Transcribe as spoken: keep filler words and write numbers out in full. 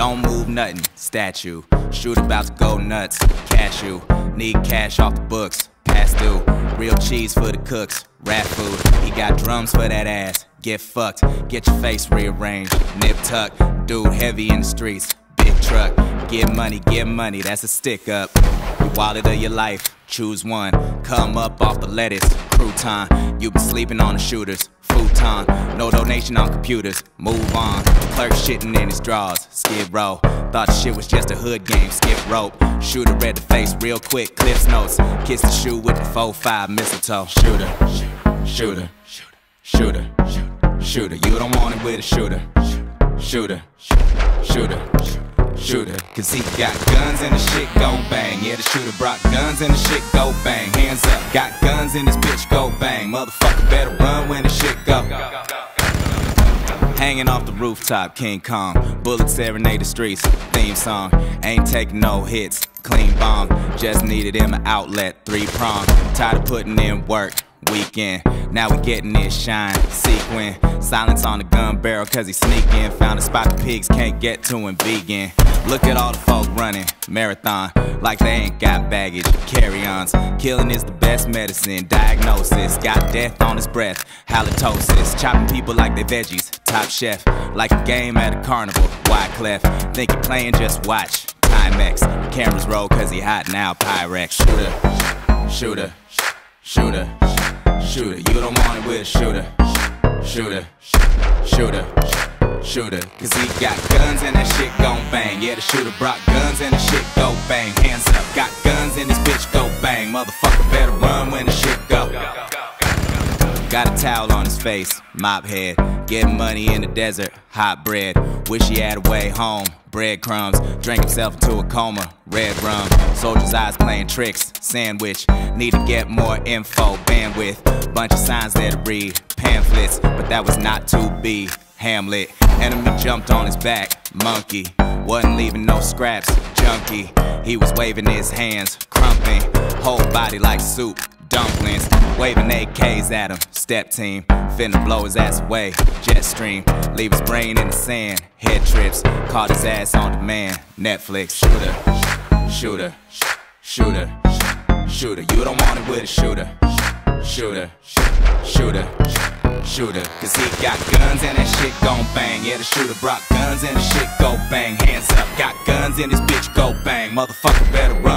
Don't move nothing, statue. Shoot about to go nuts, cashew. Need cash off the books, past due. Real cheese for the cooks, rat food. He got drums for that ass, get fucked. Get your face rearranged, nip tuck. Dude heavy in the streets, big truck. Get money, get money, that's a stick up. Your wallet or your life, choose one. Come up off the lettuce, crouton. You been sleeping on the shooters, futon. No donation on computers, move on. Clerk shitting in his drawers, skid row. Thought the shit was just a hood game, skip rope. Shooter read the face real quick, clips notes. Kiss the shoe with the four five mistletoe. Shooter, shooter, shooter, shooter, shooter. You don't want it with a shooter. Shooter, shooter, shooter. Cause he got guns and the shit go bang. Yeah, the shooter brought guns and the shit go bang. Hands up, got guns in this bitch go bang. Motherfucker better run when the shit go. Hanging off the rooftop, King Kong. Bullets serenade the streets, theme song. Ain't taking no hits, clean bomb. Just needed him an outlet, three prong. Tired of putting in work, weekend. Now we getting this shine, sequin. Silence on the gun barrel cause he sneaking. Found a spot the pigs can't get to and vegan. Look at all the folk running, marathon. Like they ain't got baggage, carry-ons. Killing is the best medicine, diagnosis. Got death on his breath, halitosis. Chopping people like they veggies, top chef. Like a game at a carnival, wide clef. Think you're playing, just watch, Timex. Cameras roll cause he hot now, Pyrex. Shooter, shooter, shooter. Shooter, you don't want it with a shooter. Shooter, shooter, shooter. Cause he got guns and that shit gon' bang. Yeah, the shooter brought guns and the shit go bang. Hands up, got guns and this bitch go bang. Motherfucker better run when the shit go. Got a towel on his face, mop head. Getting money in the desert, hot bread. Wish he had a way home, breadcrumbs. Drank himself into a coma, red rum. Soldier's eyes playing tricks, sandwich. Need to get more info, bandwidth. Bunch of signs there to read, pamphlets. But that was not to be, Hamlet. Enemy jumped on his back, monkey. Wasn't leaving no scraps, junkie. He was waving his hands, crumping. Whole body like soup, dumplings. Waving A Ks at him, step team. Finna blow his ass away, jet stream. Leave his brain in the sand, head trips. Caught his ass on demand, Netflix. Shooter. Shooter, shooter, shooter. You don't want it with a shooter. Shooter, shooter, shooter. Cause he got guns and that shit gon' bang. Yeah, the shooter brought guns and the shit go bang. Hands up, got guns and this bitch go bang. Motherfucker better run.